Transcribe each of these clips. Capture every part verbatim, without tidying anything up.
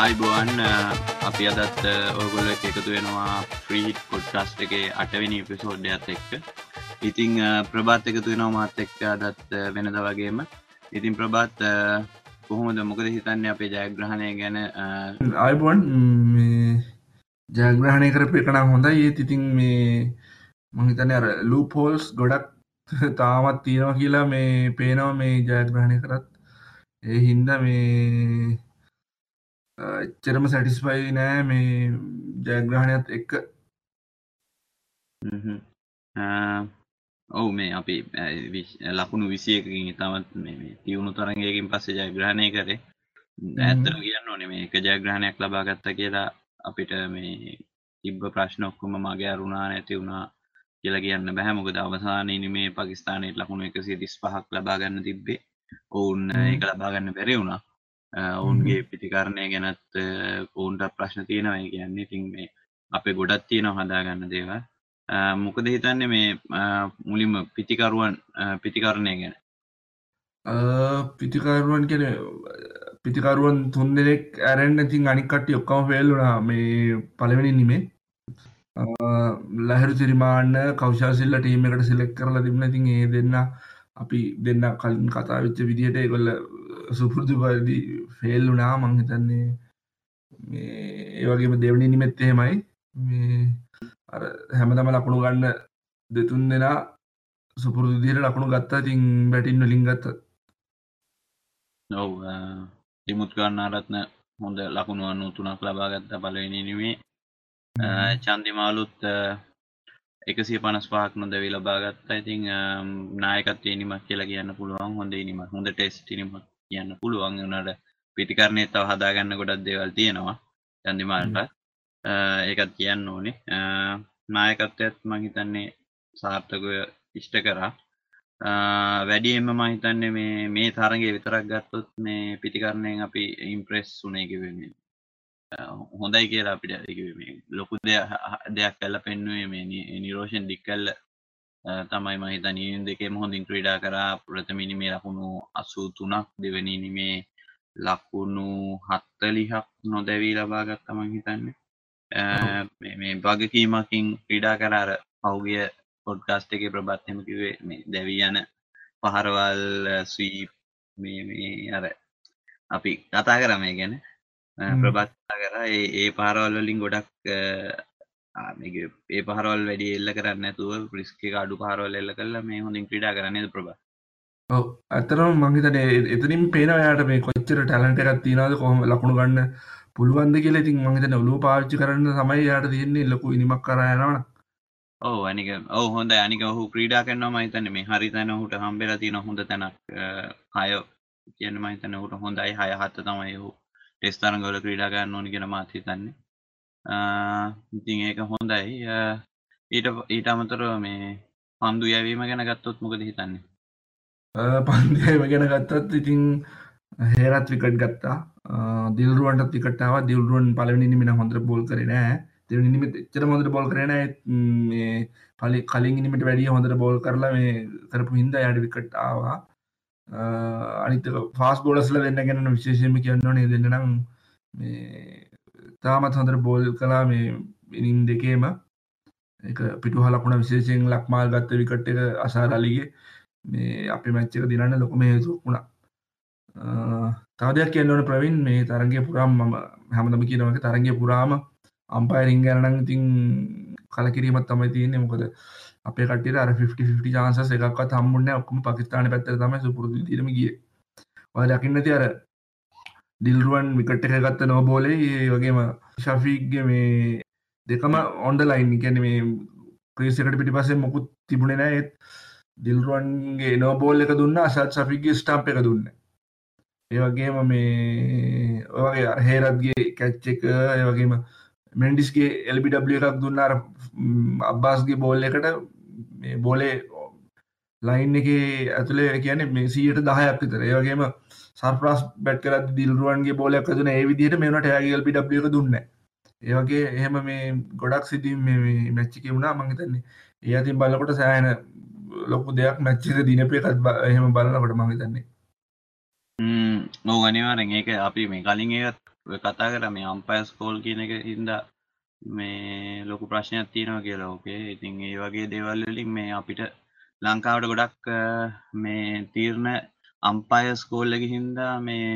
අයිබෝන් අපි අදත් ඔයගොල්ලෝ එක්ක එකතු වෙනවා Free Hit Podcast එකේ අට වෙනි එපිසෝඩ් එකත් එක්ක. ඉතින් ප්‍රභාත් එකතු වෙනවා මාත් එක්ක අදත් වෙනදා වගේම. ඉතින් ප්‍රභාත් කොහොමද මොකද හිතන්නේ අපේ ජයග්‍රහණය ගැන? අයිබෝන් මේ ජයග්‍රහණය කරපු එක නම් හොඳයි. ඒත් ඉතින් මේ මම හිතන්නේ අර ලූප් හෝල්ස් ගොඩක් තාමත් තියෙනවා කියලා මේ පේනවා මේ ජයග්‍රහණය කරත්. ඒ හින්දා මේ එච්චරම සැටිස්ෆයි නෑ මේ ජයග්‍රහණයත් එක්ක. ඔව් මේ අපි ලකුණු විසියකින් තවත් මේ තියුණු තරගයකින් පස්සේ ජයග්‍රහණය කරේ. ඇත්තටම කියන්න ඕනේ මේ එක ජයග්‍රහණයක් ලබා ගත්තා කියලා අපිට මේ තිබ්බ ප්‍රශ්න ඔක්කොම මගේ අරුණා නැති වුණා කියලා කියන්න බෑ. මොකද අවසානයේදී මේ පාකිස්තානයේ ලකුණු එකසිය තිස් පහක් ලබා ගන්න තිබ්බේ. ඔවුන් ඒක ලබා ගන්න බැරි වුණා. ඔවුන්ගේ පිතිකාරණය ගැනත් ඔවුන්ට ප්‍රශ්න තියෙනවයි කියන්නේ. ඉතින් මේ අපේ ගොඩක් තියෙනවා හදාගන්න දේවල්. මොකද හිතන්නේ මේ මුලින්ම පිතිකරුවන් පිතිකරණය ගැන? පිතිකරුවන් කියන්නේ පිතිකරුවන් තුන් දෙනෙක් ඇරෙන්න ඉතින් අනික් කට්ටිය ඔක්කොම ෆේල් වුණා මේ පළවෙනි නිමේ. ලහිරු තිරිමාන්න කෞෂල් සිල්ලා ටීම් එකට සිලෙක්ට් කරලා තිබුණා. ඉතින් ඒ දෙන්න අපි දෙන්න කලින් කතා වෙච්ච විදිහට ඒගොල්ල සුපුරුදු පරිදි ෆේල් වුණා. මං හිතන්නේ මේ ඒ වගේම දෙවෙනි නිමෙත් එහෙමයි. මේ අර හැමදාම ලකුණු ගන්න දෙතුන් දෙනා සුපුරුදු විදිහට ලකුණු ගත්තා. ඉතින් බැටින් වලින් ගත්තා. ඔව් ඉමුත් ගන්නාරත්න හොඳ ලකුණු අනූ තුනක් ලබා ගත්තා පළවෙනි නිමේ. චන්දිමාලුත් එකසිය පනස් පහක් නොදැවි ලබා ගත්තා. ඉතින් නායකත්වයේ නිමක් කියලා කියන්න පුළුවන්. හොඳ නිමක් හොඳ ටෙස්ට් නිමක් කියන්න පුළුවන්. උනාට පිටිකරණේ තව හදාගන්න ගොඩක් දේවල් තියෙනවා චන්දිමාල්ට. ඒකත් කියන්න ඕනේ. නායකත්වයත් මම හිතන්නේ සාර්ථකව ඉෂ්ට කරා. වැඩියෙන්ම මම හිතන්නේ මේ මේ තරගයේ විතරක් ගත්තොත් මේ පිටිකරණයෙන් අපි ඉම්ප්‍රෙස් වුණේ කිව්වෙන්නේ හොඳයි කියලා අපිට කිව්වේ. ලොකු දෙයක් කළා පෙන්නුවේ මේ නිරෝෂන් ඩික්කල් තමයි මම හිතන්නේ. ඉන් දෙකේම හොඳින් ක්‍රීඩා කරා. ප්‍රථම ඉනිමේ ලකුණු අසූ තුනක් දෙවෙනි ඉනිමේ ලකුණු හතළිහක් නොදැවි ලබා ගත්තා මම හිතන්නේ. මේ මේ වගකීමකින් ක්‍රීඩා කරා. අර පහුගිය පොඩ්කාස්ට් එකේ ප්‍රබත් එහෙම කිව්වේ මේ දැවි යන පහරවල් ස්වීප් මේ මේ අර අපි කතා කරා මේ ගැන. ප්‍රබත් කතා කරා ඒ ඒ පහරවල් වලින් ගොඩක් ඒ පහරවල් වැඩි එල්ල කරන්න නැතුව රිස්ක් එක අඩු පහරවල් එල්ල කළා. මේ හොඳින් ක්‍රීඩා කරා නේද ප්‍රභා? ඔව් අතරම මම හිතන්නේ එතනින් පේනවා යාට මේ කොච්චර ටැලන්ට් එකක් තියනවද කොහොම ලකුණු ගන්න පුළුවන්ද කියලා. ඉතින් මම හිතන්නේ ඔළුව පාවිච්චි කරන්න තමයි යාට තියෙන්නේ. ලොකු ඉනිමක් කරා යනවා. ඔව් අනික ඔව් හොඳයි. අනික ඔහු ක්‍රීඩා කරනවා මම හිතන්නේ මේ හරි තැන ඔහුට හම්බෙලා තියෙන හොඳ තැනක්. හය කියන්නේ මම හිතන්නේ ඔහුට හොඳයි. හය හත තමයි ඔහු ටෙස්ට් තරඟවල ක්‍රීඩා ගන්න ඕනේ කියලා මාත් හිතන්නේ. ඉතින් ඒක හොඳයි. ඊට ඊට අමතරව මේ පන්දු යැවීම ගැන ගත්තොත් මොකද හිතන්නේ? පන්දු යැවීම ගැන ගත්තත් ඉතින් හේරත් විකට් ගත්තා. දිල්රුවන්ට විකට් ආවා. දිල්රුවන් පළවෙනි ඉනිමේ නම් හොඳට බෝල් කරේ නෑ. දෙවෙනි ඉනිමේ එච්චරම හොඳට බෝල් කරේ නෑ. මේ කලින් ඉනිමේට වැඩිය හොඳට බෝල් කරලා මේ කරපු හින්දා යාට විකට් ආවා. අනිත් ෆාස්ට් බෝලර්ස්ලා දෙන්න ගැන විශේෂයෙන්ම කියන්න ඕනේ. දෙන්න නම් මේ තාමත් හොඳට බෝල් කලා මේ ඉනින් දෙකේම. එක පිටුහා ලකුණ විශේෂයෙන් ලක්මාල් ගත්ත විකට් එක අසාර අලිගේ මේ අපේ මැච් එක දිනන්න ලොකුම හේතුවක් වුණා. තව දෙයක් කියන්න ඕනේ ප්‍රවීන් මේ තරගයේ පුරාම මම හැමදාම කියනවා ඒක තරගයේ පුරාම අම්පයරින් ගැන නම් ඉතින් කලකිරීමක් තමයි තියෙන්නේ. මොකද අපේ කට්ටියට අර ෆිෆ්ටි ෆිෆ්ටි chances එකක්වත් හම්බුන්නේ නැහැ. ඔක්කොම පාකිස්තානයේ පැත්තට තමයි සුපුරුදු විදිහටම ගියේ. ඔයාලා දකින්න නැති අර දිල්රුවන් විකට් එක ගත්ත නෝ බෝලේ ඒ වගේම ශෆීක්ගේ මේ දෙකම ඔන් ද ලයින්. කියන්නේ මේ ක්‍රීස් එකට පිටිපස්සේ මොකුත් තිබුණේ නැහැ. ඒත් දිල්රුවන්ගේ නෝ බෝල් එක දුන්නා. අසත් ශෆීක්ගේ ස්ටම්ප් එක දුන්නේ. ඒ වගේම මේ ඔය වගේ අර හේරත්ගේ කැච් එක ඒ වගේම මෙන්ඩිස්ගේ එල් බී ඩබ්ලිව් එකක් දුන්නා. අර අබ්බාස්ගේ බෝල් එකට මේ බෝලේ ලයින් එකේ ඇතුලේ කියන්නේ මේ සියයට දහයක් විතර. ඒ වගේම සර්ප්‍රස් බැට් කරද්දි දිල්රුවන්ගේ බෝලයක් දුන ඒ විදිහට මේ වුණාට එයාගේ එල් බී ඩබ්ලිව් එක දුන්නේ නැහැ. ඒ වගේ එහෙම මේ ගොඩක් සිදුවීම් මේ මේ මැච් එකේ වුණා. මම හිතන්නේ ඒ අතින් බලනකොට සෑහෙන ලොකු දෙයක් මැච් එකේ දිනපු එකත් එහෙම බලනකොට මම හිතන්නේ. හ්ම් ඔව් අනිවාර්යෙන්. ඒක අපි මේ කලින් ඒවත් ඔය කතා කරා මේ අම්පයර්ස් කෝල් කියන එක හින්දා මේ ලොකු ප්‍රශ්නයක් තියෙනවා කියලා. ඕකේ. ඉතින් ඒ වගේ දේවල් වලින් මේ අපිට ලංකාවට ගොඩක් මේ තීරණ අම්පයර්ස් කෝල් එකකින් හින්දා මේ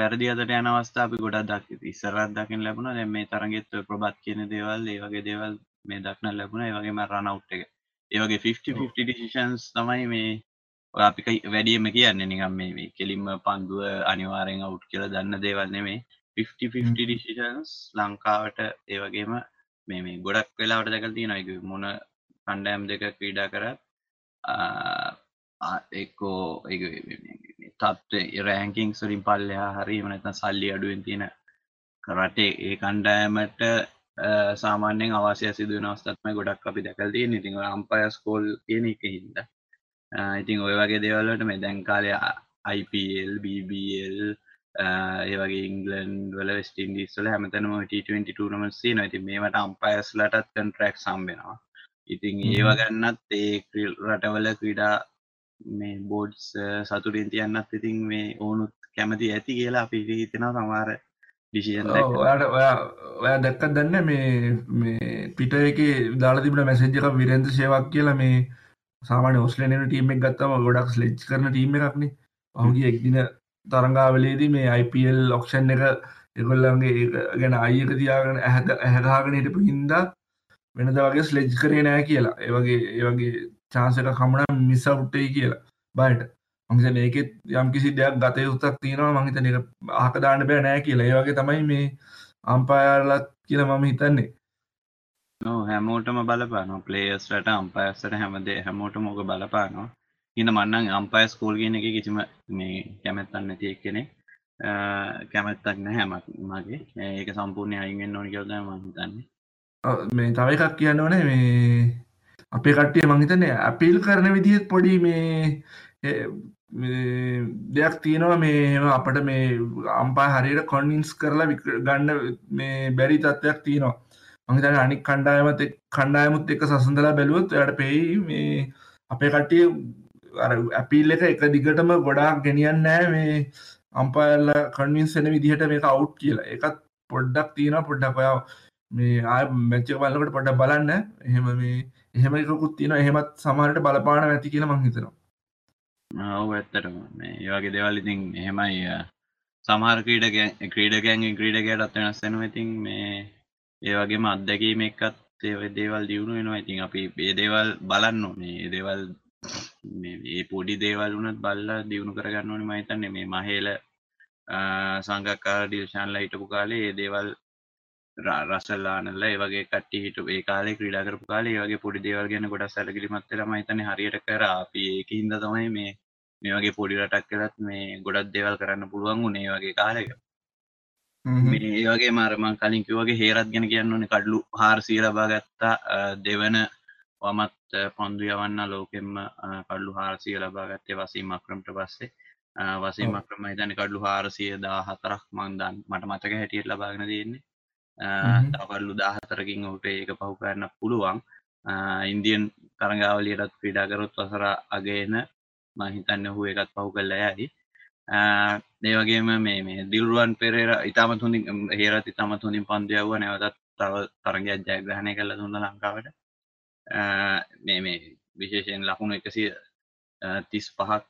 වැරදි අතට යන අවස්ථා අපි ගොඩක් දක්ිත ඉස්සරහට දකින්න ලැබුණා. දැන් මේ තරගෙත් ඔය ප්‍රබත් කියන දේවල් ඒ වගේ දේවල් මේ දක්නට ලැබුණා. ඒ වගේම රන් අවුට් එක. ඒ වගේ fifty fifty decisions තමයි මේ අපි වැඩියම කියන්නේ නිකන් මේ මේ කෙලින්ම පන්දුව අනිවාර්යෙන් අවුට් කියලා දන්න දේවල් නෙමෙයි. fifty fifty decisions ලංකාවට ඒ වගේම මේ මේ ගොඩක් වෙලාවට දැකලා තියෙනවා. ඒක මොන කණ්ඩායම් දෙක ක්‍රීඩා කරත් ඒකෝ ඒක මේ තත්ත්වයේ රෑන්කින්ග්ස් වලින් පල්ලෙහා හරි එහෙම නැත්නම් සල්ලි අඩුවෙන් තියෙන රටේ ඒ කණ්ඩායමට සාමාන්‍යයෙන් අවාසිය සිදු වෙන අවස්ථා තමයි ගොඩක් අපි දැකලා තියෙන්නේ. ඉතින් ඔය අම්පයර්ස් කෝල් කියන එකකින්ද ඉතින් ඔය වගේ දේවල් වලට මේ දැන් කාලේ I P L B B L ඒ වගේ ඉංග්ලන්ඩ් වල වෙස්ට් ඉන්ඩීස් වල හැමතැනම T twenty tournaments තියෙනවා. ඉතින් මේවට අම්පයර්ස් ලටත් contracts හම්බ වෙනවා. ඉතින් ඒව ගන්නත් ඒ රටවල ක්‍රීඩා මේ බෝඩ්ස් සතුටින් තියන්නත් ඉතින් මේ ඕනොත් කැමති ඇති කියලා අපි හිතනවා සමහර decision එක. ඔයාලා ඔයා දැක්කද දන්නේ මේ මේ Twitter එකේ දාලා තිබුණ message එකක් විරේන්ද්‍ර සේවක කියලා මේ සාමාන්‍ය ඔස්ට්‍රේලියානු ටීම් එකක් ගත්තම ගොඩක් ස්ලෙජ් කරන ටීම් එකක් නේ. ඔහුගේ එක්දින තරඟාවලියේදී මේ I P L ඔක්ෂන් එක ඒගොල්ලන්ගේ ඒක ගැන අයියක තියාගෙන ඇහැ ගහගෙන හිටපු හින්දා වෙනදා වගේ ස්ලෙජ් කරේ නැහැ කියලා. ඒ වගේ ඒ වගේ chance එකක් හම්බුණා මිස් අවුට් වෙයි කියලා. බයට මම හිතන්නේ ඒකෙත් යම්කිසි දෙයක් ගත යුත්තක් තියෙනවා. මම හිතන්නේ ඒක අහක දාන්න බෑ නෑ කියලා. ඒ වගේ තමයි මේ අම්පයර්ලත් කියලා මම හිතන්නේ. හැමෝටම බලපානවා players ලට umpires ලට හැමදේ හැමෝටම ඕක බලපානවා. ඉතින් මම නම් umpires school කියන එකේ කිසිම මේ කැමැත්තක් නැති එක්කෙනෙක් කැමැත්තක් නැහැ මගේ. ඒක සම්පූර්ණයෙන් අයින් වෙන්න ඕන කියලා තමයි මම හිතන්නේ. ඔව් මේ තව එකක් කියන්න ඕනේ මේ අපේ කට්ටිය මම හිතන්නේ appeal කරන විදිහත් පොඩි මේ මේ දෙයක් තියෙනවා මේ අපිට මේ umpire හරියට convince කරලා ගන්න මේ බැරි තත්ත්වයක් තියෙනවා. මංහිතන අනික් කණ්ඩායමත් කණ්ඩායමුත් එක සසඳලා බැලුවොත් ඔයාට පෙයි මේ අපේ කට්ටිය අර අපීල් එක එක දිගටම ගොඩාක් ගෙනියන්නේ නැහැ මේ අම්පයර්ලා කන්වින්ස් වෙන විදිහට මේක අවුට් කියලා. ඒකත් පොඩ්ඩක් තියෙනවා. පොඩ්ඩක් ඔයා මේ ආය මැච් එක බලනකොට පොඩ්ඩක් බලන්න. එහෙම මේ එහෙම එකකුත් තියෙනවා. එහෙමත් සමහරට බලපාන නැති කියලා මං හිතනවා. ඔව් ඇත්තටම මේ ඒ වගේ දේවල් ඉතින් එහෙමයි සමහර ක්‍රීඩකයන් ක්‍රීඩකයන්ගෙන් ක්‍රීඩකයටත් වෙනස් වෙනවා. ඉතින් මේ ඒ වගේම අත්දැකීම එක්කත් ඒ දේවල් දියුණු වෙනවා. ඉතින් අපි මේ දේවල් බලන්න ඕනේ. මේ දේවල් මේ මේ පොඩි දේවල් වුණත් බලලා දියුණු කරගන්න ඕනේ. මම හිතන්නේ මේ මහේල සංගක්කාර ඩිල්ෂාන්ලා හිටපු කාලේ මේ දේවල් රසලානලා ඒ වගේ කට්ටිය හිටපු ඒ කාලේ ක්‍රීඩා කරපු කාලේ මේ වගේ පොඩි දේවල් ගැන ගොඩක් සැලකිලිමත් වෙලා මම හිතන්නේ හරියට කරා. අපි ඒකින්ද තමයි මේ මේ වගේ පොඩි රටක් කරලත් මේ ගොඩක් දේවල් කරන්න පුළුවන් උනේ මේ වගේ කාලයක. මේ ඒ වගේ මාරමං කලින් කිව්වාගේ හේරත් ගැන කියන්න ඕනේ. කඩලු හාරසිය ලබා ගත්තා. දෙවන වමත් පන්දු යවන්න ලෝකෙම්ම කඩලු හාරසිය ලබා ගත්තේ වසීම් අක්‍රමට පස්සේ. වසීම් අක්‍රම මම හිතන්නේ කඩලු හාරසිය දහහතරක් මං දන්න මට මතක හැටියට ලබාගෙන තියෙන්නේ. තව කඩලු දහහතරකින් ඔහුට ඒක පහු කරන්න පුළුවන්. ඉන්දියන් තරඟාවලියටත් ක්‍රීඩා කරොත් වසර අගේන මම හිතන්නේ ඔහු ඒකත් පහු කරලා යයි. ඒවගේම මේ මේ දිල්රුවන් පෙරේර ඉතාමත් හොඳින් හේරත් ඉතාමත් හොඳින් පන්දු යවුවා. නැවතත් තව තරගයක් ජයග්‍රහණය කළා දුන්න ලංකාවට. මේ මේ විශේෂයෙන් ලකුණු එකසිය තිස් පහක්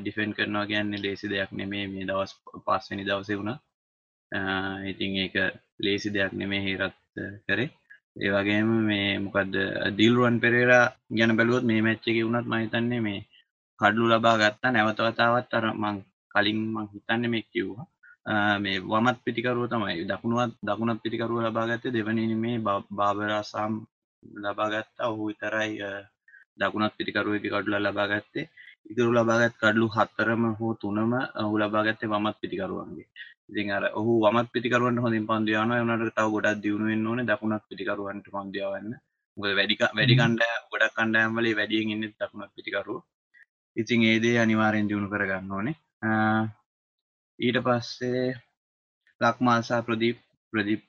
ඩිෆෙන්ඩ් කරනවා කියන්නේ ලේසි දෙයක් නෙමෙයි. මේ දවස් පහ වෙනි දවසේ වුණා. ඉතින් ඒක ලේසි දෙයක් නෙමෙයි හේරත් කරේ. ඒ වගේම මේ මොකද්ද දිල්රුවන් පෙරේර ගැන බැලුවොත් මේ මැච් එකේ වුණත් මම හිතන්නේ මේ කඩලු ලබා ගත්තා. නැවත වතාවක් අර මං කලින් මං හිතන්නේ මේ කිව්වා මේ වමත් පිටිකරුව තමයි දකුණුවත් දකුණත් පිටිකරුව ලබා ගත්තේ. දෙවෙනි මේ බාබරා සම් ලබා ගත්තා. ඔහු විතරයි දකුණත් පිටිකරුවෙක් කඩලු ලබා ගත්තේ. ඉතුරු ලබාගත් කඩලු හතරම හෝ තුනම ඔහු ලබා ගත්තේ වමත් පිටිකරුවන්ගේ. ඉතින් අර ඔහු වමත් පිටිකරුවන්ට හොඳින් පන්දු යවනවා. ඒ උනාට තව ගොඩක් දියුණු වෙන්න ඕනේ දකුණත් පිටිකරුවන්ට පන්දු යවන්න. මොකද වැඩි වැඩි කණ්ඩායම් ගොඩක් කණ්ඩායම් වල වැඩියෙන් ඉන්නේ දකුණත් පිටිකරුවෝ. ඉතින් ඒ දේ අනිවාර්යෙන් දිනු කරගන්න ඕනේ. ඊට පස්සේ ලක්මාල් සහ ප්‍රදීප් ප්‍රදීප්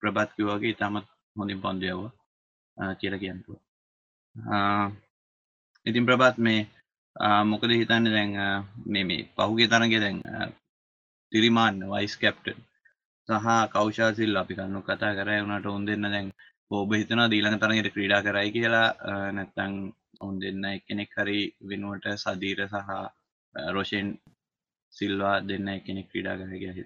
ප්‍රබත් කිව්වාගේ ඉතාමත් හොඳින් පන්දු යවුවා කියලා කියන්න පුළුවන්. ඉතින් ප්‍රබත් මේ මොකද හිතන්නේ දැන් මේ මේ පහුගිය තරගයේ දැන් Tiriman, vice captain. Saha Kausha Silla Picano Kata Karai not on the Nang Bobitana Dilantani Krida Karaikela Natang on the Nikenikari Winota Sadira Saha Roshan Silva the Nikenik Krida Karaika.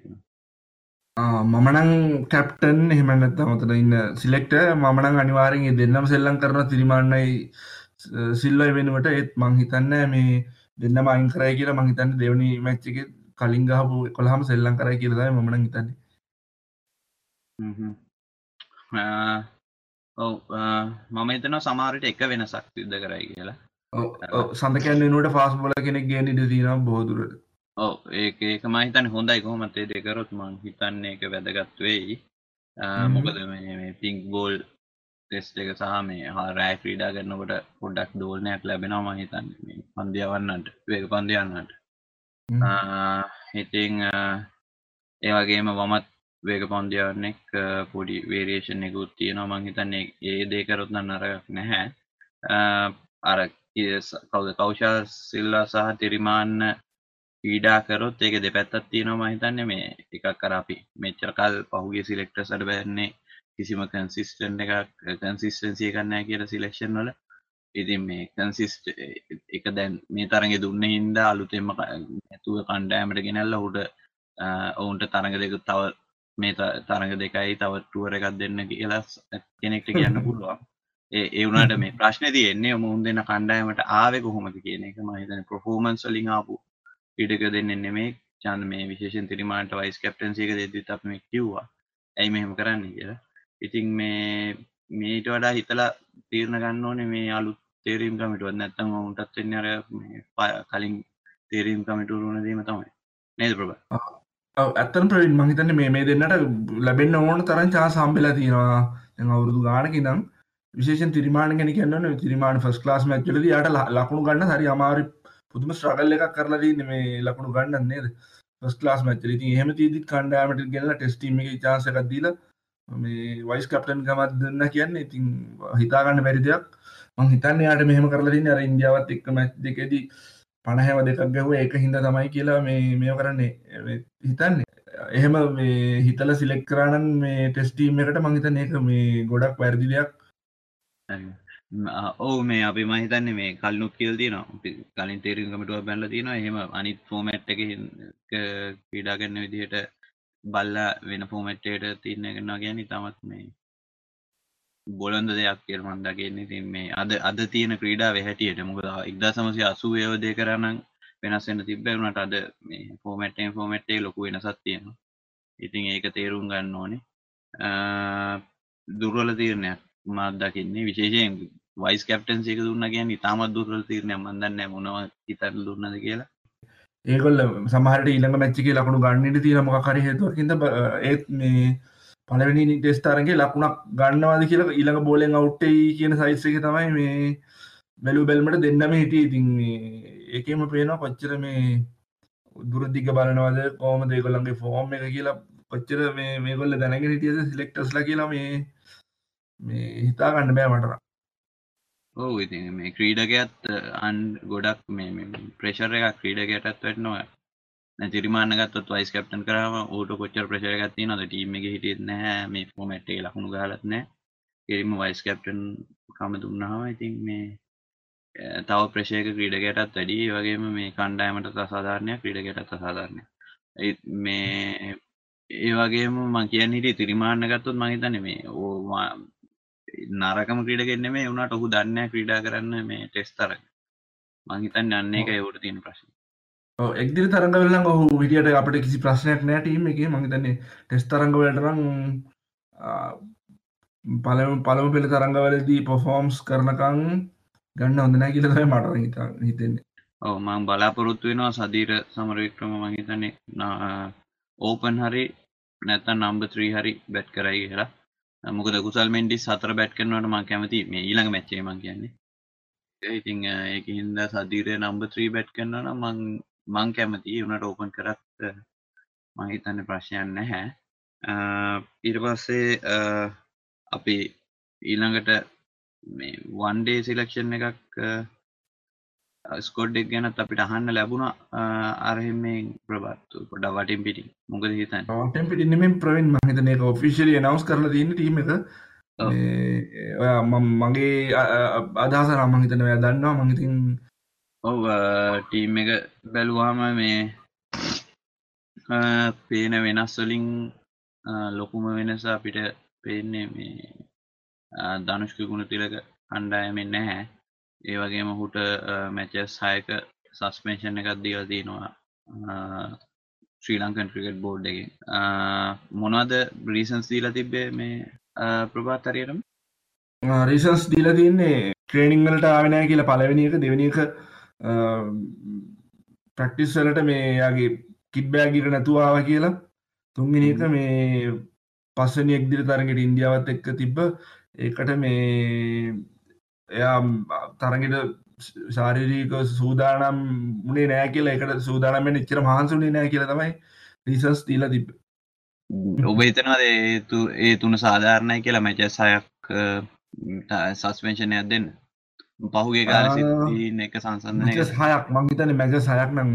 Uh, Mamanang captain him and the selector Mamanang Aniwaring Denam Selang Karna Tirimanai Silla Venuta Manghitana me Denam Ankaragila Mangitan Devani Magic Kalinga Kolham Selang Karagila Mamanangitan. Mhm. Ah. Oh, ah, මම හිතනවා සමහර විට එක වෙනසක් සිද්ධ කරයි කියලා. ඔව් ඔව් සඳකන් වෙනුවට ෆාස්ට් බෝලර් කෙනෙක් ගේන්න ඉඩ තියෙනවා බොහෝ දුරට. ඔව් ඒක ඒක මම හිතන්නේ හොඳයි කොහොමද ඒ දෙක කරොත් මම හිතන්නේ ඒක වැදගත් වෙයි. මොකද මේ මේ පින්ක් බෝල් ටෙස්ට් එක සහ මේ රෑ ක්‍රීඩා කරනකොට පොඩ්ඩක් දෝලනයක් ලැබෙනවා මම හිතන්නේ මේ පන්දු යවන්නට වේග පන්දු යන්නට. ආ ඉතින් ඒ වගේම වමත් Wake upon the neck, podi variation, neguti, no mangitan, a decker of Nara Nehat, Arak is called the Kausha, Silla Saha, Tiriman, Ida Karo, take the Patatino Mahitaneme, Ikakarapi, Mechakal, Pahugi selectors at Verne, Kissima consistent consistency can get a selection. It may consist Ikadan Metarangeduni in the Alutema to a condemned again, allowed owned the Taranga Tower. Meta Taranga Decay, our tour regat then Gilas, connecting and Buddha. A unit may Prashna the Enne Moon then a condam at Avegoma the performance selling up. It again in a make, Chan may vision to remind vice captain Sigrid up make you. I may have grand here. Eating may me to a hitala, Tirnagan, may alu theorem come to another mount of tenure, calling theorem come to Runadim. Neither. Athan Pride Mangitan may they not a labino on Tarancha Sambilatina and Uruganakinam, Vision Tiriman and Canon, Tiriman first class match, the Ada Lapugana, Hariamari, Putum struggle like a Karlari, Lapuganda, and first class match. Hemati did condemn it again, a testing make a chance at a dealer. Vice Captain Kamadakan, it in Hitagan Veridiak, Manghitani Adam Hemakarlina, India, take a match decade. Panahama de Kagawa, Eka Hinda Maikila, may Mevarane Hitan, Ehema, Hitala Selectran, may testy Meratamangitaneka, may Godak Verdiak. Oh, may I be Mahitan, may Kalnu Kildino, Kalintarium come to a Balladino, Hema, and it format again, Kidagan theatre, Balla, when a format theatre, Tinaganagani Tamat may Bolanda de Akirman again in May. Other other tea in a creed away at it. Igdasamosia, Sueo de Karanang, when I send a tip, not other format and format tail of Queen Satin. Eating a caterunga noni. Durola Tirne, Madakini, which is vice captain Sigurun again, Itama Dural Tirne, and then Nemuna, Itan Luna the Gala. Egol, Samari Langamachila Kugarni, the Makari Hedor in the eighth May. Palavini testarangel, Lapuna, Gandama, the killer, Ilanga bowling out, taking side secretary, may value Belmont, then Namit eating me. A came a pain of Pacharame Duradiga Baranova, Om, the Golangi form, make a killer, Pacharame, Mabel, the negative selectors like Ilame, may Hitag and Bamatra. Oh, we think may Creedagat and Godak, may pressure a Creedagat at Petno. Natirimanaka to twice Captain Karama, Uto Kocher pressure Gatina, the team make it ne, may form a tail of Nugalatne, Kirim vice captain Kamaduna, I think may Tau pressure create at the D, again may condemn at the Sadarne, create at the Sadarne. It may Eva game monkey and it Tirimanaka to Mangitanime, or Narakam create again, may not Udana, Credagan, may test Tarak Mangitan and Naka would the impression. Oh, ekdir taranga velang oh video te apne kisi prashnayak naha team meke mangitane test taranga velang palam palam pele taranga veledi performs karanakan ganna hond naha kiyala thame mata hitenne. Oh, man balaporuthu wenawa Sadira Samaravikrama mangitane open hari naththa number three hari bat karai kiyala. Mokada Kusal Mendis four bat karnawata man kemathi me ඊළඟ match එක man kiyanne. I think eke hinda Sadira number three bat karnawana man Mankamati, you not open corrupt Mangitan Prashan Neha. Uh, it was a uh, api Ilangata one day selection. Negak squad එක ගැනත් අපිට අහන්න ලැබුණා R එම් මේ ප්‍රබත් පොඩ්ඩක් වටින් පිටින් මොකද හිතන්නේ? ඔව් වටින් පිටින් නෙමෙයි ප්‍රවීන් මම හිතන්නේ ඒක ඔෆිෂියලි අනවුන්ස් කරලා තියෙන ටීම් එක මේ ඔයා මම මගේ අදහස නම් මම හිතන්නේ ඔයා දන්නවා මම ඉතින් ඔව් ටීම් එක බැලුවාම මේ පේන වෙනස් වලින් ලොකුම වෙනස අපිට පේන්නේ මේ ධනුෂ්ක ගුණතිලක කණ්ඩායමේ නැහැ ඒ වගේම හුට මැචස් හයක සස්පෙන්ෂන් එකක් දීලා තිනවා ශ්‍රී ලංකන් ක්‍රිකට් බෝඩ් එකෙන් මොනවද රීසන්ස් දීලා තිබ්බේ මේ ප්‍රභාත් හරියටම රීසන්ස් දීලා තින්නේ ට්‍රේනින් වලට ආවේ නැහැ කියලා පළවෙනි එක දෙවෙනි එක ප්‍රැක්ටිස් වලට මේ යාගේ කිඩ් බෑග් එක නැතුව ආවා කියලා තුන්වෙනි එක මේ පස්වෙනි එක දින තරගෙට ඉන්දියාවත් එක්ක තිබ්බ ඒකට මේ එයා තරගෙට ශාරීරික සූදානම් වුණේ නැහැ කියලා ඒකට සූදානම් වෙන්න ඉච්චර මහන්සි වුණේ නැහැ කියලා තමයි රිසර්ච් දීලා තිබ්බේ. ඔබ හිතනවාද ඒ තු ඒ තුන සාධාරණයි කියලා මැචස් හයක් සස්පෙන්ෂන් එකක් දෙන්න? පහුගිය කාලේ සිද්ධීන් එක සංසන්දනය මැචස් හයක් මම හිතන්නේ මැචස් හයක් නම්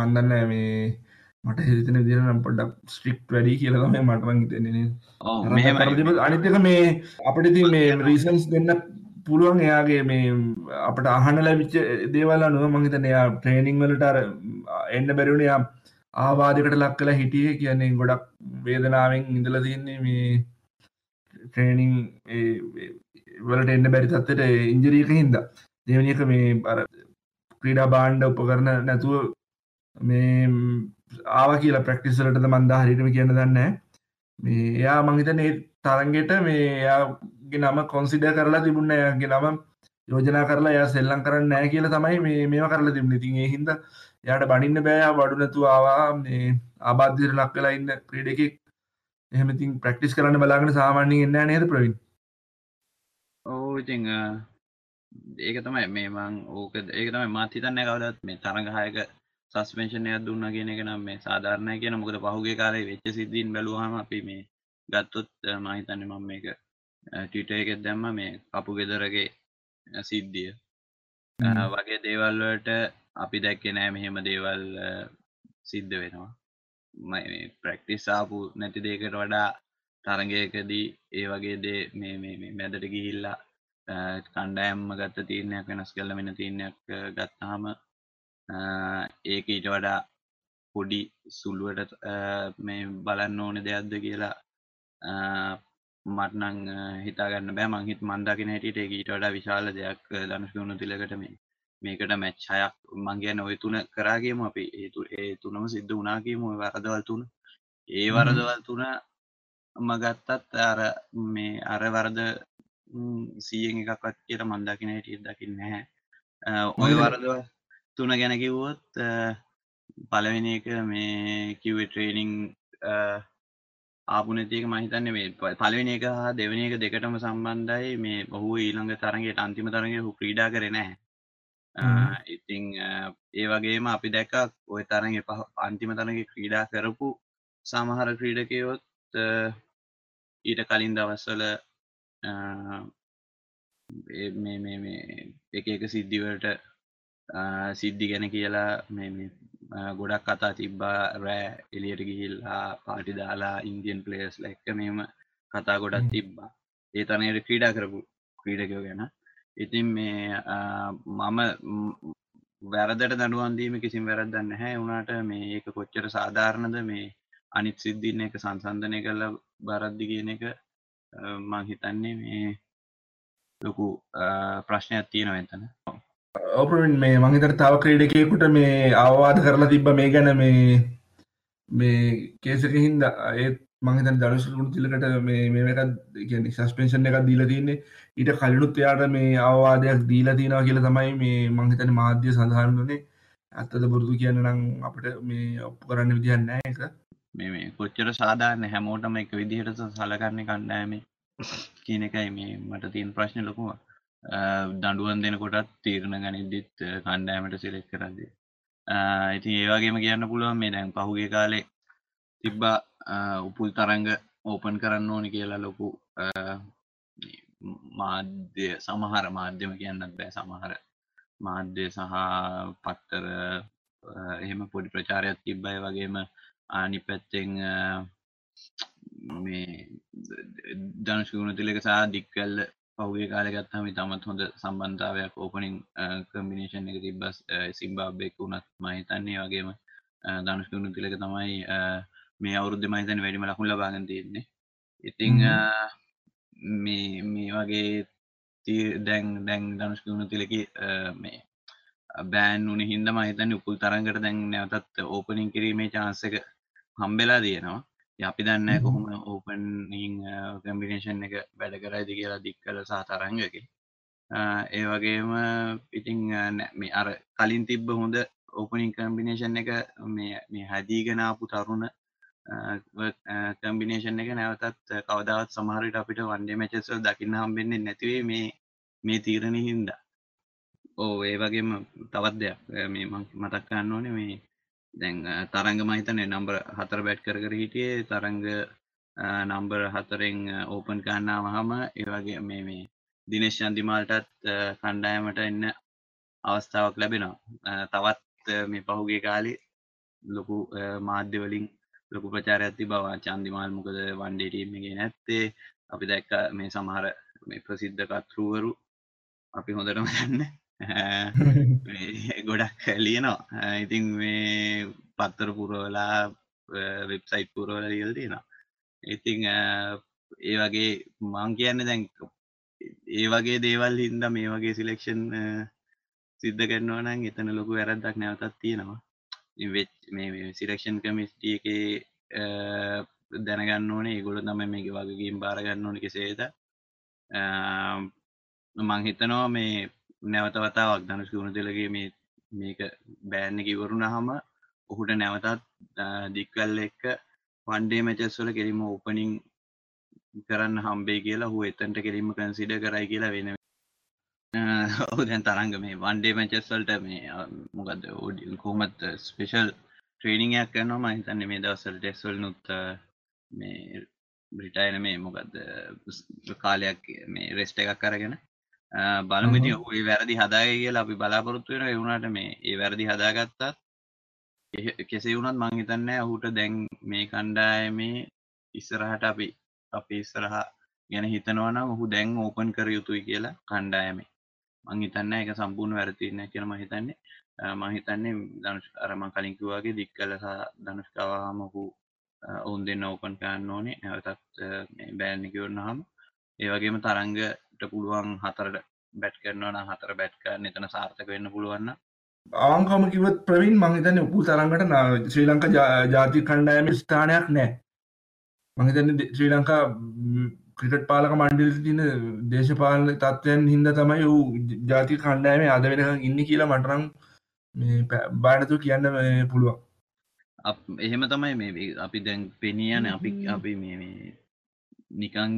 මම දන්නේ මේ මට හිතෙන විදිහට නම් පොඩ්ඩක් ස්ට්‍රික්ට් වැඩි කියලා තමයි මට මං හිතන්නේ නේද. ඔව් මෙහෙමයි. අනිත් එක මේ අපිට ඉතින් මේ රිසර්ච් දෙන්න පුළුවන් එයාගේ මේ අපිට අහන්න ලැබිච්ච දේවල් අනුව මම හිතන්නේ එයා ට්‍රේනින් වලට අර එන්න බැරි වුණේ එයා ආවාදයකට ලක් කරලා හිටියේ කියන්නේ ගොඩක් වේදනාවෙන් ඉඳලා තින්නේ මේ ට්‍රේනින් ඒ වලට එන්න බැරි තත්ත්වෙට ඉන්ජරි එකකින්ද දෙවෙනි එක මේ අර ක්‍රීඩා භාණ්ඩ උපකරණ නැතුව මේ ආවා කියලා ප්‍රැක්ටිස් වලටද මම දා හරියටම කියන්න දන්නේ නැහැ මේ එයා මම හිතන්නේ තරගෙට මේ එයා නම කොන්සිඩ කරලා තිබුණ යාගේ නම යෝජනා කරලා එයා සෙල්ලම් කරන්නේ නැහැ කියලා තමයි මේ මේවා කරලා තිබුණේ. ඉතින් ඒ හින්දා එයාට බණින්න බෑ. එයා වඩු නැතුව ආවා මේ ආබාධිතට ලක් වෙලා ඉන්න ක්‍රීඩකෙක්. එහෙම ඉතින් ප්‍රැක්ටිස් කරන්න බලාගෙන සාමාන්‍යයෙන් එන්නේ නැහැ නේද ප්‍රවීන්? ඔව් ඉතින් ඒක තමයි මේ මං ඕක ඒක තමයි මාත් හිතන්නේ කවදාවත් මේ තරඟ හයක සස්පෙන්ෂන් එකක් දුන්නා කියන එක නම් මේ සාධාරණයි කියන. මොකද පහුගිය කාලේ වෙච්ච සිද්ධීන් බැලුවාම අපි මේ ගත්තොත් මම හිතන්නේ මම මේක ටිට එක දැම්ම මේ කපු ගෙදරගේ සිද්ධිය වගේ දේවල් වලට අපි දැක්කේ නෑ මෙහෙම දේවල් සිද්ධ වෙනවා. මේ ප්‍රැක්ටිස් ආපු නැති දෙයකට වඩා තරගයකදී ඒ වගේ දේ මේ මේ මේ මැදට ගිහිල්ලා කණ්ඩායම්ම ගත්ත තීරණයක් වෙනස් කරලා වෙන තීරණයක් ගත්තාම ඒක ඊට වඩා පොඩි සුළුවට මේ බලන්න ඕනේ දෙයක්ද කියලා මට නම් හිතාගන්න බෑ. මං හිත මන් දකින හැටියට ඒක ඊට වඩා විශාල දෙයක් ධනුෂ් ගුණතිලකට මේ මේකට මැච් හයක් මං කියන්නේ ওই තුන කරා ගියමු අපි ඒ තුනම සිද්ධ වුණා කියමු ওই වරදවල් තුන. ඒ වරදවල් තුනම ගත්තත් අර මේ අර වරද සීයෙන් එකක්වත් කියලා මං දකින හැටියට දකින්නේ නැහැ. ওই වරදවල් තුන ගැන කිව්වොත් පළවෙනි එක මේ කිව්වේ ට්‍රේනින් ආපු නැති එක මම හිතන්නේ මේ පළවෙනි එක හා දෙවෙනි එක දෙකටම සම්බන්ධයි. මේ ඔහු ඊළඟ තරගයට අන්තිම තරගයේ ඔහු ක්‍රීඩා කරේ නැහැ. ඉතින් ඒ වගේම අපි දැක්කා ওই තරගයේ අන්තිම තරගයේ ක්‍රීඩා කරපු සමහර ක්‍රීඩකයෝත් ඊට කලින් දවස්වල මේ මේ මේ එක එක සිද්ධි වලට සිද්ධි ගැන කියලා මේ මේ ගොඩක් කතා තිබ්බා. රෑ එළියට ගිහිල්ලා පාටි දාලා ඉන්දියන් ප්ලේයර්ස්ලා එක්ක මෙහෙම කතා ගොඩක් තිබ්බා ඒ තරගයට ක්‍රීඩා කරපු ක්‍රීඩකයෝ ගැන. ඉතින් මේ මම වැරදට දඬුවම් දීම කිසිම වැරද්දක් නැහැ. ඒ වුණාට මේ ඒක කොච්චර සාධාරණද මේ අනිත් සිද්ධීන් එක සංසන්දනය කරලා බාරද්දි කියන එක මම හිතන්නේ මේ ලොකු ප්‍රශ්නයක් තියෙනවා එතන. ඔප්‍රවීන් මේ මං හිතට තව ක්‍රීඩකයෙකුට මේ අවවාද කරලා තිබ්බා මේ ගැන මේ මේ කේස් එකේ හින්දා. ඒත් මං හිතන්නේ ධනුෂ් ගුණතිලකට මේ මේව එකක් කියන්නේ සස්පෙන්ෂන් එකක් දීලා තින්නේ. ඊට කලිනුත් එයාට මේ අවවාදයක් දීලා තිනවා කියලා තමයි මේ මං හිතන්නේ මාධ්‍ය සඳහන් වුණේ. ඇත්තද බොරුද කියන නම් අපිට මේ ඔප්පු කරන්න විදියක් නැහැ ඒක. මේ මේ කොච්චර සාධාරණ හැමෝටම එක විදිහට සලකන්නේ කණ්ඩායමේ කියන එකයි මේ මට තියෙන ප්‍රශ්නේ ලොකුම. දඩුවන් දෙනකොටත් තීරණ ගනිද්දිත් කණ්ඩෑමට සෙලෙක් කරදි. ඉතින් ඒවාගේම කියන්න පුළුවන් මේ දැන් පහුගේ කාලේ තිබ්බා උපුල් තරංග ඕපන් කරන්න ඕනි කියලා ලොකු මාධ්‍ය සමහර මාධ්‍යම කියන්නත් බෑ සමහර මාධ්‍ය සහ පත්තර එහෙම පොඩි ප්‍රචාරයක් තිබ්බයි වගේම ආනි පැත්තෙන් මේ ධනශූරතිලක සහ දික්කල් පහුගිය කාලේ ගත්තාම ඉතාමත් හොඳ සම්බන්ධතාවයක් ඕපනින් කම්බිනේෂන් එක තිබ්බා සිම්බාබ්වේ උනත් මම හිතන්නේ වගේම ධනශූරතිලක තමයි මේ අවුරුද්දේ මම හිතන්නේ වැඩිම ලකුණු ලබාගෙන තියෙන්නේ. ඉතින් මේ මේ වගේ Dang dang dang school tilaki me ban uni hinda ma hitan ukul tarangata dang nevatat opening kiri me chance එක hambela diyena yapi danne kohoma opening combination එක වැඩ කරයිද කියලා දික් කළ සහ තරංගකේ ඒ වගේම ඉතින් මේ අර කලින් තිබ්බ හොඳ opening combination එක මේ මේ හදීගෙන ආපු තරුණ combination එක නැවතත් කවදාවත් සමහර විට අපිට one day matches වල දකින්න හම්බෙන්නේ නැති වෙයි මේ මේ තීරණේ හින්දා. ඔව් ඒ වගේම තවත් දෙයක් මේ මම මතක් කරන්න ඕනේ මේ දැන් තරංග මම හිතන්නේ නම්බර් හතර බැට් කර කර හිටියේ තරංග නම්බර් හතරෙන් ඕපන් කරනවාම ඒ වගේ මේ මේ දිනේෂ් චන්දිමාල්ටත් කණ්ඩායමට එන්න අවස්ථාවක් ලැබෙනවා. තවත් මේ පහුගිය කාලේ ලොකු මාධ්‍ය වලින් ලොකු ප්‍රචාරයක් තිබ්බා චන්දිමාල් මොකද වන් ඩේ ටීම් එකේ නැත්තේ අපි දැක්ක මේ සමහර මේ ප්‍රසිද්ධ කතෘවරු අපි හොඳටම දන්නේ මේ ගොඩක් ලියනවා ඉතින් මේ පත්තර පුරවලා වෙබ්සයිට් පුරවලා ලියලා තියෙනවා ඉතින් ඒ වගේ මම කියන්නේ දැන් ඒ වගේ දේවල් හින්දා මේ වගේ සිලෙක්ෂන් සිද්ධ කරනවා නම් එතන ලොකු වැරද්දක් නැවතත් තියෙනවා මේ සිලෙක්ෂන් කමිටි එකේ දැනගන්න ඕනේ ඒගොල්ලෝ තමයි මේක වගකීම් බාර ගන්න ඕනේ කෙසේද මම හිතනවා මේ නැවත වතාවක් ධනුෂ් ගුණතිලගේ මේ මේක බෑන් එක ඉවර වුණාම ඔහුට නැවතත් දික්වැල් එක වන් ඩේ මැචස් වල කෙලිම ඕපනින් කරන්න හම්බෙයි කියලා ඔහු එතනට කෙලිම කන්සිඩර් කරයි කියලා වෙන ඔව් දැන් තරංග මේ වන් ඩේ මැචස් වලට මේ මොකද්ද ඕඩියන් කොහොමද ස්පෙෂල් ට්‍රේනින් එකක් කරනවා මම හිතන්නේ මේ දවස්වල ටෙස්ට් වලනුත් මේ බ්‍රිටාන්‍ය මේ මොකද්ද කාලයක් මේ රෙස්ට් එකක් අරගෙන බලමු ඉතින් ඔය වැරදි හදාගයි කියලා අපි බලාපොරොත්තු වෙනවා ඒ වුණාට මේ ඒ වැරදි හදාගත්තත් කෙසේ වුණත් මම හිතන්නේ ඔහුට දැන් මේ කණ්ඩායමේ ඉස්සරහට අපි අපි ඉස්සරහ ගැන හිතනවා නම් ඔහු දැන් ඕපන් කර යුතුයි කියලා කණ්ඩායමේ මං හිතන්නේ ඒක සම්පූර්ණ වැරදි නෑ කියලා මම හිතන්නේ මම හිතන්නේ ධනුෂ් අර මම කලින් කිව්වා වගේ දික්කල සහ ධනුෂ්කවාම ඔහු ඔවුන් දෙන්න ඕපන් කරන්න ඕනේ නැවතත් මේ බෑන් එක ඉවරනහම ඒ වගේම තරංගට පුළුවන් හතරට බැට් කරනවා නම් හතර බැට් කරන්න එතන සාර්ථක වෙන්න පුළුවන් නම් ආවංගම කිව්වත් ප්‍රවීන් මම හිතන්නේ උපුල් තරංගට ශ්‍රී ලංකා ජාතික කණ්ඩායමේ ස්ථානයක් නෑ මම හිතන්නේ ශ්‍රී ලංකා ක්‍රිකට් පාලක මණ්ඩලයේ තියෙන දේශපාලන තත්ත්වයන් හින්දා තමයි ඌ ජාතික කණ්ඩායමේ ආද වෙනකන් ඉන්නේ කියලා මට නම් මේ බාරතු කියන්න පුළුවන්. එහෙම තමයි මේ අපි දැන් පෙනියන අපි අපි මේ මේ නිකන්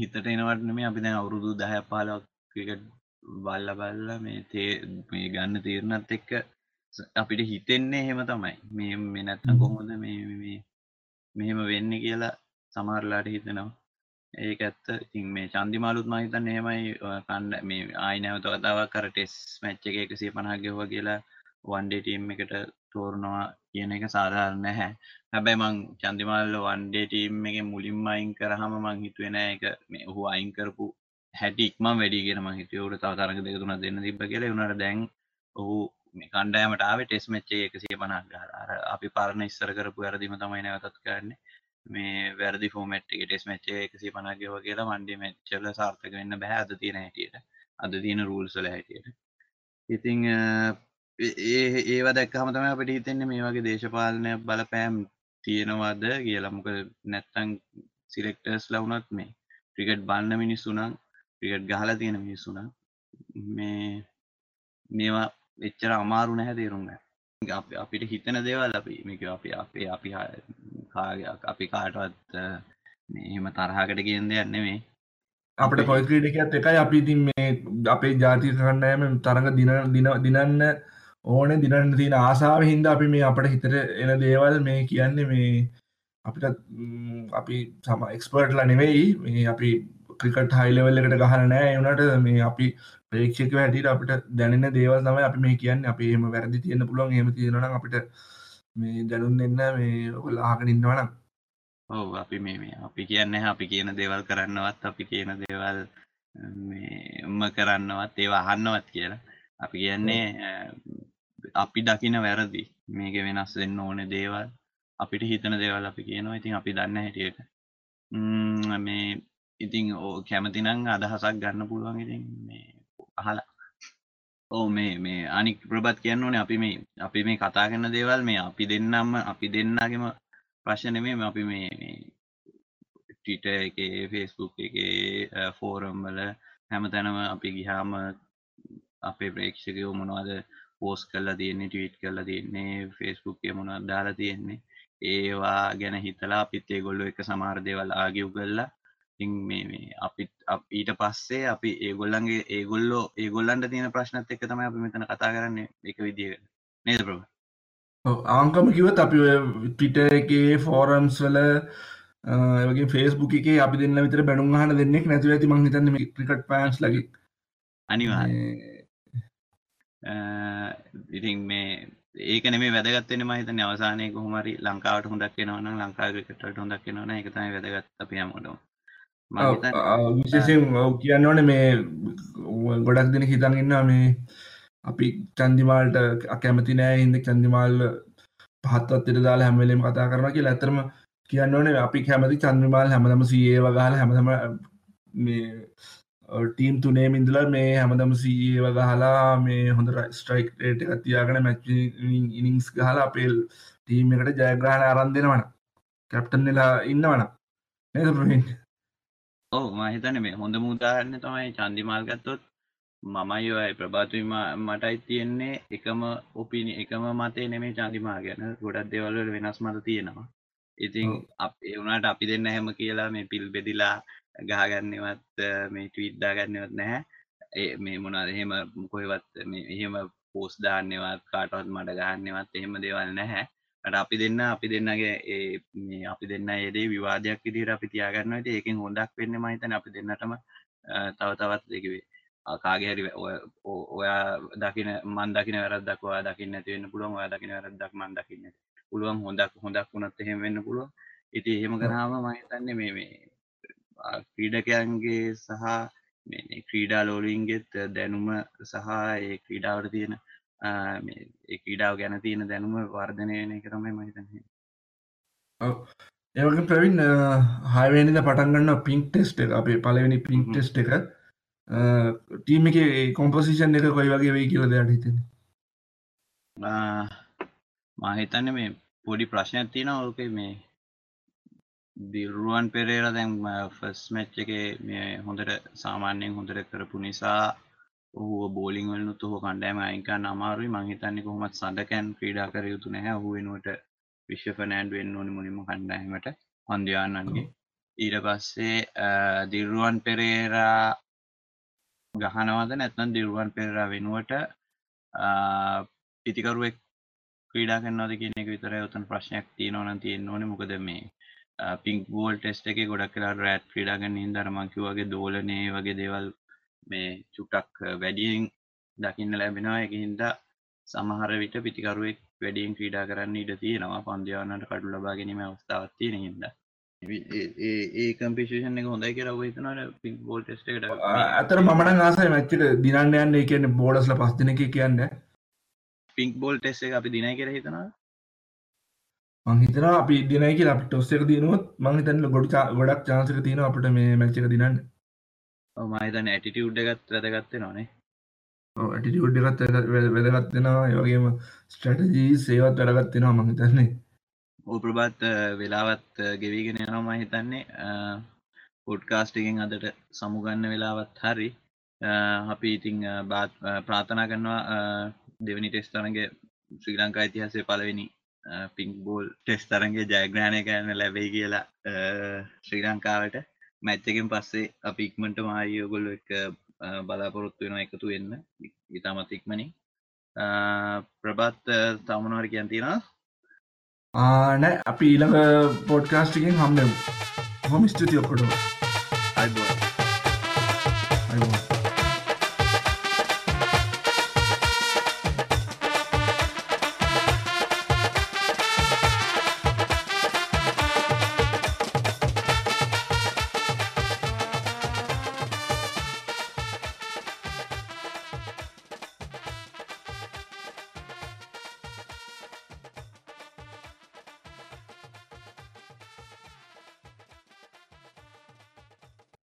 හිතට එනවට නෙමෙයි අපි දැන් අවුරුදු දහයක් පහළොවක් ක්‍රිකට් බලලා බලලා මේ මේ ගන්න තීරණත් එක්ක අපිට හිතෙන්නේ එහෙම තමයි. මේ මේ නැත්තම් කොහොමද මේ මේ මෙහෙම වෙන්නේ කියලා සමහරලාට හිතනවා. ඒක ඇත්ත ඉතින් මේ චන්දිමාලුත් මම හිතන්නේ එහෙමයි මේ ආයි නැවත වතාවක් අර ටෙස්ට් මැච් එකේ එකසිය පනහක් ගෙවුවා කියලා වන් ඩේ ටීම් එකට තෝරනවා කියන එක සාධාරණ නැහැ. හැබැයි මං චන්දිමාල්ව වන් ඩේ ටීම් එකේ මුලින්ම අයින් කරාම මං හිතුවේ නෑ ඒක මේ ඔහු අයින් කරපු හැටි ඉක්මන් වැඩි කියලා මං හිතුවේ උඩ තව තරඟ දෙක තුනක් දෙන්න තිබ්බා කියලා. ඒ උනාට දැන් ඔහු මේ කණ්ඩායමට ආවේ ටෙස්ට් මැච් එකේ එකසිය පනහක් ගහලා. අර අපි පරණ ඉස්සර කරපු වැරදිම තමයි නැවතත් කරන්නේ. මේ වැරදි ෆෝමැට් එකේ ටෙස්ට් මැච් එක එකසිය පනහක් ගෙවුවා කියලා වන් ඩේ මැච් වල සාර්ථක වෙන්න බෑ අද තියෙන හැටියට. අද තියෙන රූල්ස් වල හැටියට. ඉතින් ඒ ඒවා දැක්කම තමයි අපිට හිතෙන්නේ මේ වගේ දේශපාලන බලපෑම් තියෙනවද කියලා. මොකද නැත්තම් සිලෙක්ටර්ස්ලා වුණත් මේ ක්‍රිකට් බලන මිනිස්සු නම් ක්‍රිකට් ගහලා තියෙන මිනිස්සු නම් මේ මේවා එච්චර අමාරු නැහැ තේරුම් ගන්න. අපිට හිතන දේවල් අපි මේක අපි අපේ අපි අපි කාටවත් මේ එහෙම තරහකට කියන දෙයක් නෙමෙයි. අපිට පොයින්ට් ග්‍රීඩ් එකත් එකයි අපි ඉතින් මේ අපේ ජාතික කණ්ඩායම තරඟ දින දින දිනන්න ඕනේ දිනන්න තියෙන ආසාවෙන් හින්දා අපි මේ අපිට හිතට එන දේවල් මේ කියන්නේ මේ අපිට අපි සම එක්ස්පර්ට්ලා නෙමෙයි මේ අපි ක්‍රිකට් හයි ලෙවල් එකට ගහන නෑ ඒ උනාට මේ අපි ප්‍රේක්ෂක හැටියට අපිට දැනෙන දේවල් තමයි අපි මේ කියන්නේ. අපි එහෙම වැරදි තියෙන්න පුළුවන්. එහෙම තියෙනවා නම් අපිට මේ දැනුම් දෙන්න මේ ඔයගොල්ලෝ අහගෙන ඉන්නවා නම්. ඔව් අපි මේ මේ අපි කියන්නේ අපි කියන දේවල් කරන්නවත් අපි කියන දේවල් මේ උම කරන්නවත් ඒව අහන්නවත් කියලා. අපි කියන්නේ අපි දකින්න වැරදි මේක වෙනස් වෙන්න ඕනේ දේවල් අපිට හිතන දේවල් අපි කියනවා. ඉතින් අපි දන්නේ හැටියට ම්ම් මේ ඉතින් ඔය කැමති නම් අදහසක් ගන්න පුළුවන් ඉතින් මේ අහලා. ඔව් මේ මේ අනික් ප්‍රබත් කියන්න ඕනේ අපි මේ අපි මේ කතා කරන දේවල් මේ අපි දෙන්නම අපි දෙන්නගේම ප්‍රශ්න නෙමෙයි. මේ අපි මේ මේ Twitter එකේ Facebook එකේ ෆෝරම් වල හැමතැනම අපි ගියාම අපේ ප්‍රේක්ෂකයෝ මොනවද post කරලා තියෙන්නේ, tweet කරලා තියෙන්නේ, Facebook එකේ මොනවද දාලා තියෙන්නේ ඒවා ගැන හිතලා අපිත් ඒගොල්ලෝ එක සමහර දේවල් ආගියු කරලා ඉතින් මේ මේ අපි ඊට පස්සේ අපි ඒගොල්ලන්ගේ ඒගොල්ලෝ ඒගොල්ලන්ට තියෙන ප්‍රශ්නත් එක්ක තමයි අපි මෙතන කතා කරන්නේ එක විදියකට නේද ප්‍රබ? ඔව් අවංකවම කිව්වොත් අපි ඔය Twitter එකේ forums වල ඒ වගේ Facebook එකේ අපි දෙන්නා විතර බැනුම් අහන දෙන්නේ නැතුව ඇති මං හිතන්නේ මේ ක්‍රිකට් ෆෑන්ස් ලගේ. අනිවාර්යයෙන් ඉතින් මේ ඒක නෙමෙයි වැදගත් වෙන්නේ මම හිතන්නේ අවසානයේ කොහොම හරි ලංකාවට හොඳක් වෙනවා නම් ලංකාවේ ක්‍රිකට් වලට හොඳක් වෙනවා නම් ඒක තමයි වැදගත් අපි හැමෝටම මම හිතන්නේ. විශේෂයෙන් ඔව් කියන්න ඕනේ මේ ගොඩක් දෙනෙක් හිතන් ඉන්නවා මේ අපි චන්දිමාල්ට කැමති නෑ හින්දා චන්දිමාල් පහත් වත්තේට දාලා හැම වෙලේම කතා කරනවා කියලා. ඇත්තටම කියන්න ඕනේ අපි කැමති චන්දිමාල් හැමදම සීඒ වගහලා හැමදම මේ ටීම් තුනේම ඉඳලා මේ හැමදම සීඒ වගහලා මේ හොඳ ස්ට්‍රයික් රේට් එකක් තියාගෙන මැච් ඉනිංස් ගහලා අපේ ටීම් එකට ජයග්‍රහණ ආරම්භ දෙනවනම් කැප්ටන් වෙලා ඉන්නවනම් නේද ප්‍රවීන්? ඔව් මම හිතන්නේ මේ හොඳම උදාහරණය තමයි චන්දිමාල් ගත්තොත් මමයි ඔයයි ප්‍රභාතුයි මටයි තියෙන්නේ එකම ඔපිනියන් එකම මතේ නෙමෙයි චන්දිමාල් ගැන ගොඩක් දේවල් වල වෙනස් මත තියෙනවා. ඉතින් ඒ වුණාට අපි දෙන්න හැම කියලා මේ පිල් බෙදිලා ගහගන්නවත් මේ ට්වීට් දාගන්නවත් නැහැ. මේ මොනවාද එහෙම කොහෙවත් මේ එහෙම පෝස්ට් දාන්නවත් කාටවත් මඩ ගහන්නවත් එහෙම දේවල් නැහැ. අර අපි දෙන්න අපි දෙන්නගේ ඒ මේ අපි දෙන්න ඒ දේ විවාදයක් විදිහට අපි තියාගන්නවා. ඉතින් ඒකෙන් හොඳක් වෙන්නේ මම හිතන්නේ අපි දෙන්නටම තව තවත් ඒක වේ. කාගේ හරි ඔයා දකින්න මන් දකින්න වැරද්දක් ඔයා දකින්න නැති වෙන්න පුළුවන්. ඔයා දකින්න වැරද්දක් මන් දකින්න නැති පුළුවන්. හොඳක් හොඳක් වුණත් එහෙම වෙන්න පුළුවන්. ඉතින් එහෙම කරාම මම හිතන්නේ මේ මේ ක්‍රීඩකයන්ගේ සහ මේ ක්‍රීඩා ලෝලීන්ගෙත් දැනුම සහ ඒ ක්‍රීඩාවට තියෙන මේ ඒ ක්‍රීඩාව ගැන තියෙන දැනුම වර්ධනය වෙන එක තමයි මම හිතන්නේ. ඔව් ඒ වගේ ප්‍රවීන් හය වෙනිදා පටන් ගන්නවා පින්ක් ටෙස්ට් එක. අපේ පළවෙනි පින්ක් ටෙස්ට් එක ටීම් එකේ කොම්පොසිෂන් එක කොයි වගේ වෙයි කියලා දැනට හිතන්නේ? මම හිතන්නේ මේ පොඩි ප්‍රශ්නයක් තියෙනවා ඕකේ මේ දිරුවන් පෙරේරා දැන් ෆස් මැච් එකේ මේ හොඳට සාමාන්‍යයෙන් හොඳට කරපු නිසා ඔහුව බෝලින් වලිනුත් ඔහු කණ්ඩායම අයින් කරන්න අමාරුයි. මම හිතන්නේ කොහොමත් සඳකන් ක්‍රීඩා කර යුතු නැහැ. ඔහු වෙනුවට විශ්ව ෆර්නෑන්ඩ් වෙන්න ඕනේ මුලින්ම කණ්ඩායමට වන්දියානන්ගේ. ඊට පස්සේ දිරුවන් පෙරේරා ගහනවද නැත්නම් දිරුවන් පෙරේරා වෙනුවට පිටිකරුවෙක් ක්‍රීඩා කරනවද කියන එක විතරයි උතන ප්‍රශ්නයක් තියෙනවා නම් තියෙන්න ඕනේ. මොකද මේ පින්ක් බෝල් ටෙස්ට් එකේ ගොඩක් වෙලා රෑට් ක්‍රීඩා ගන්න හින්දා අර මං කිව්වා වගේ දෝලනේ වගේ දේවල් මේ චුට්ටක් වැඩියෙන් දකින්න ලැබෙනවා. ඒක හින්දා සමහර විට පිටිකරුවෙක් වැඩියෙන් ක්‍රීඩා කරන්න ඉඩ තියෙනවා. පන්දියානන්ට කඩු ලබා ගැනීම අවස්ථාවක් තියෙන හින්දා ඒ ඒ කම්පිටිෂන් එක හොඳයි කියලා ඔබ හිතනවා පින්ක් බෝල් ටෙස්ට් එකට? අතර මම නම් ආසයි මැච් එක දිනන්න යන්න. ඒ කියන්නේ බෝලර්ස්ලා පස් දිනක කියන්නේ පින්ක් බෝල් ටෙස්ට් එක අපි දිනයි කියලා හිතනවා. මං හිතනවා අපි දිනයි කියලා අපි ටොස් එක දිනුවොත් මං හිතන්නේ ගොඩ ගොඩක් chance එක තියෙනවා අපිට මේ මැච් එක දිනන්න. ඔව් මම හිතන්නේ attitude එකත් වැදගත් වෙනවනේ. ඔව් attitude එකත් වැදගත් වෙනවා. ඒ වගේම strategies ඒවත් වැදගත් වෙනවා මං හිතන්නේ. ඔව් ප්‍රබත් වෙලාවත් ගෙවිගෙන යනවා මම හිතන්නේ. podcast එකෙන් අදට සමු ගන්න වෙලාවත් හරි. අපි ඉතින් ප්‍රාර්ථනා කරනවා දෙවෙනි ටෙස්ට් තරඟයේ ශ්‍රී ලංකා ඉතිහාසයේ පළවෙනි පින්ක් බෝල් ටෙස්ට් තරඟයේ ජයග්‍රහණය කරන්න ලැබෙයි කියලා ශ්‍රී ලංකාවට. මැච් එකෙන් පස්සේ අපි ඉක්මනටම ආයි ඔයගොල්ලෝ එක්ක බලාපොරොත්තු වෙනවා එකතු වෙන්න ඉතාමත් ඉක්මනින්. ප්‍රබත් තව මොනවා හරි කියන්න තියෙනවා? ආ නෑ අපි ඊළඟ පොඩ්කාස්ට් එකෙන් හම්බෙමු. බොහොම ස්තුතියි ඔක්කොටම. ආයි බෝ. ආයි බෝ.